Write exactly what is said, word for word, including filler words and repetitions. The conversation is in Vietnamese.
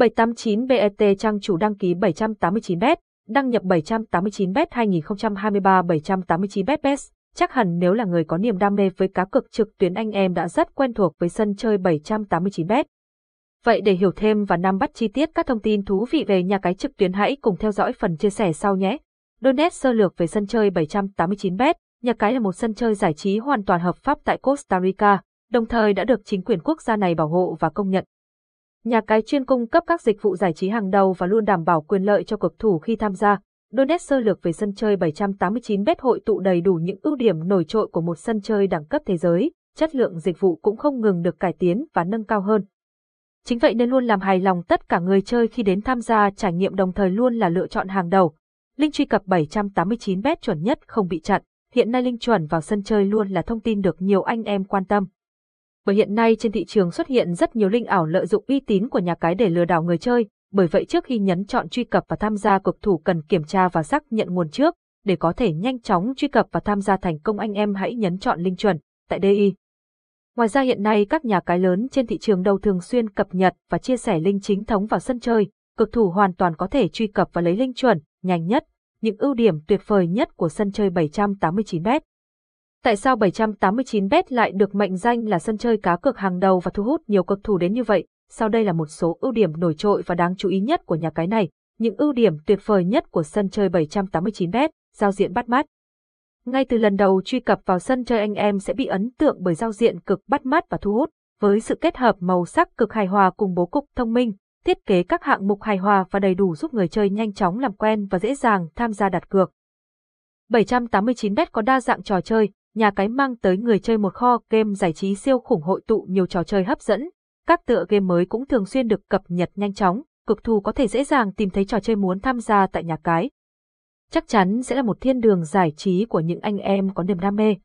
bảy tám chín bê e tê trang chủ đăng ký bảy tám chín bet, đăng nhập bảy tám chín bet hai không hai ba bảy tám chín bet bets. Chắc hẳn nếu là người có niềm đam mê với cá cược trực tuyến, anh em đã rất quen thuộc với sân chơi bảy tám chín bet. Vậy để hiểu thêm và nắm bắt chi tiết các thông tin thú vị về nhà cái trực tuyến, hãy cùng theo dõi phần chia sẻ sau nhé. Donetsk sơ lược về sân chơi bảy tám chín bet. Nhà cái là một sân chơi giải trí hoàn toàn hợp pháp tại Costa Rica, đồng thời đã được chính quyền quốc gia này bảo hộ và công nhận. Nhà cái chuyên cung cấp các dịch vụ giải trí hàng đầu và luôn đảm bảo quyền lợi cho cược thủ khi tham gia. Donetsk sơ lược về sân chơi bảy tám chín bet hội tụ đầy đủ những ưu điểm nổi trội của một sân chơi đẳng cấp thế giới, chất lượng dịch vụ cũng không ngừng được cải tiến và nâng cao hơn. Chính vậy nên luôn làm hài lòng tất cả người chơi khi đến tham gia trải nghiệm, đồng thời luôn là lựa chọn hàng đầu. Link truy cập bảy tám chín bet chuẩn nhất không bị chặn. Hiện nay link chuẩn vào sân chơi luôn là thông tin được nhiều anh em quan tâm. Bởi hiện nay trên thị trường xuất hiện rất nhiều link ảo lợi dụng uy tín của nhà cái để lừa đảo người chơi. Bởi vậy trước khi nhấn chọn truy cập và tham gia, cược thủ cần kiểm tra và xác nhận nguồn trước. Để có thể nhanh chóng truy cập và tham gia thành công, anh em hãy nhấn chọn link chuẩn tại đây. Ngoài ra hiện nay các nhà cái lớn trên thị trường đầu thường xuyên cập nhật và chia sẻ link chính thống vào sân chơi. Cược thủ hoàn toàn có thể truy cập và lấy link chuẩn nhanh nhất. Những ưu điểm tuyệt vời nhất của sân chơi bảy tám chín bet. Tại sao bảy tám chín bet lại được mệnh danh là sân chơi cá cược hàng đầu và thu hút nhiều cược thủ đến như vậy? Sau đây là một số ưu điểm nổi trội và đáng chú ý nhất của nhà cái này. Những ưu điểm tuyệt vời nhất của sân chơi bảy tám chín bet, giao diện bắt mắt. Ngay từ lần đầu truy cập vào sân chơi, anh em sẽ bị ấn tượng bởi giao diện cực bắt mắt và thu hút, với sự kết hợp màu sắc cực hài hòa cùng bố cục thông minh, thiết kế các hạng mục hài hòa và đầy đủ giúp người chơi nhanh chóng làm quen và dễ dàng tham gia đặt cược. bảy tám chín bet có đa dạng trò chơi, nhà cái mang tới người chơi một kho game giải trí siêu khủng hội tụ nhiều trò chơi hấp dẫn. Các tựa game mới cũng thường xuyên được cập nhật nhanh chóng, cược thủ có thể dễ dàng tìm thấy trò chơi muốn tham gia tại nhà cái. Chắc chắn sẽ là một thiên đường giải trí của những anh em có niềm đam mê.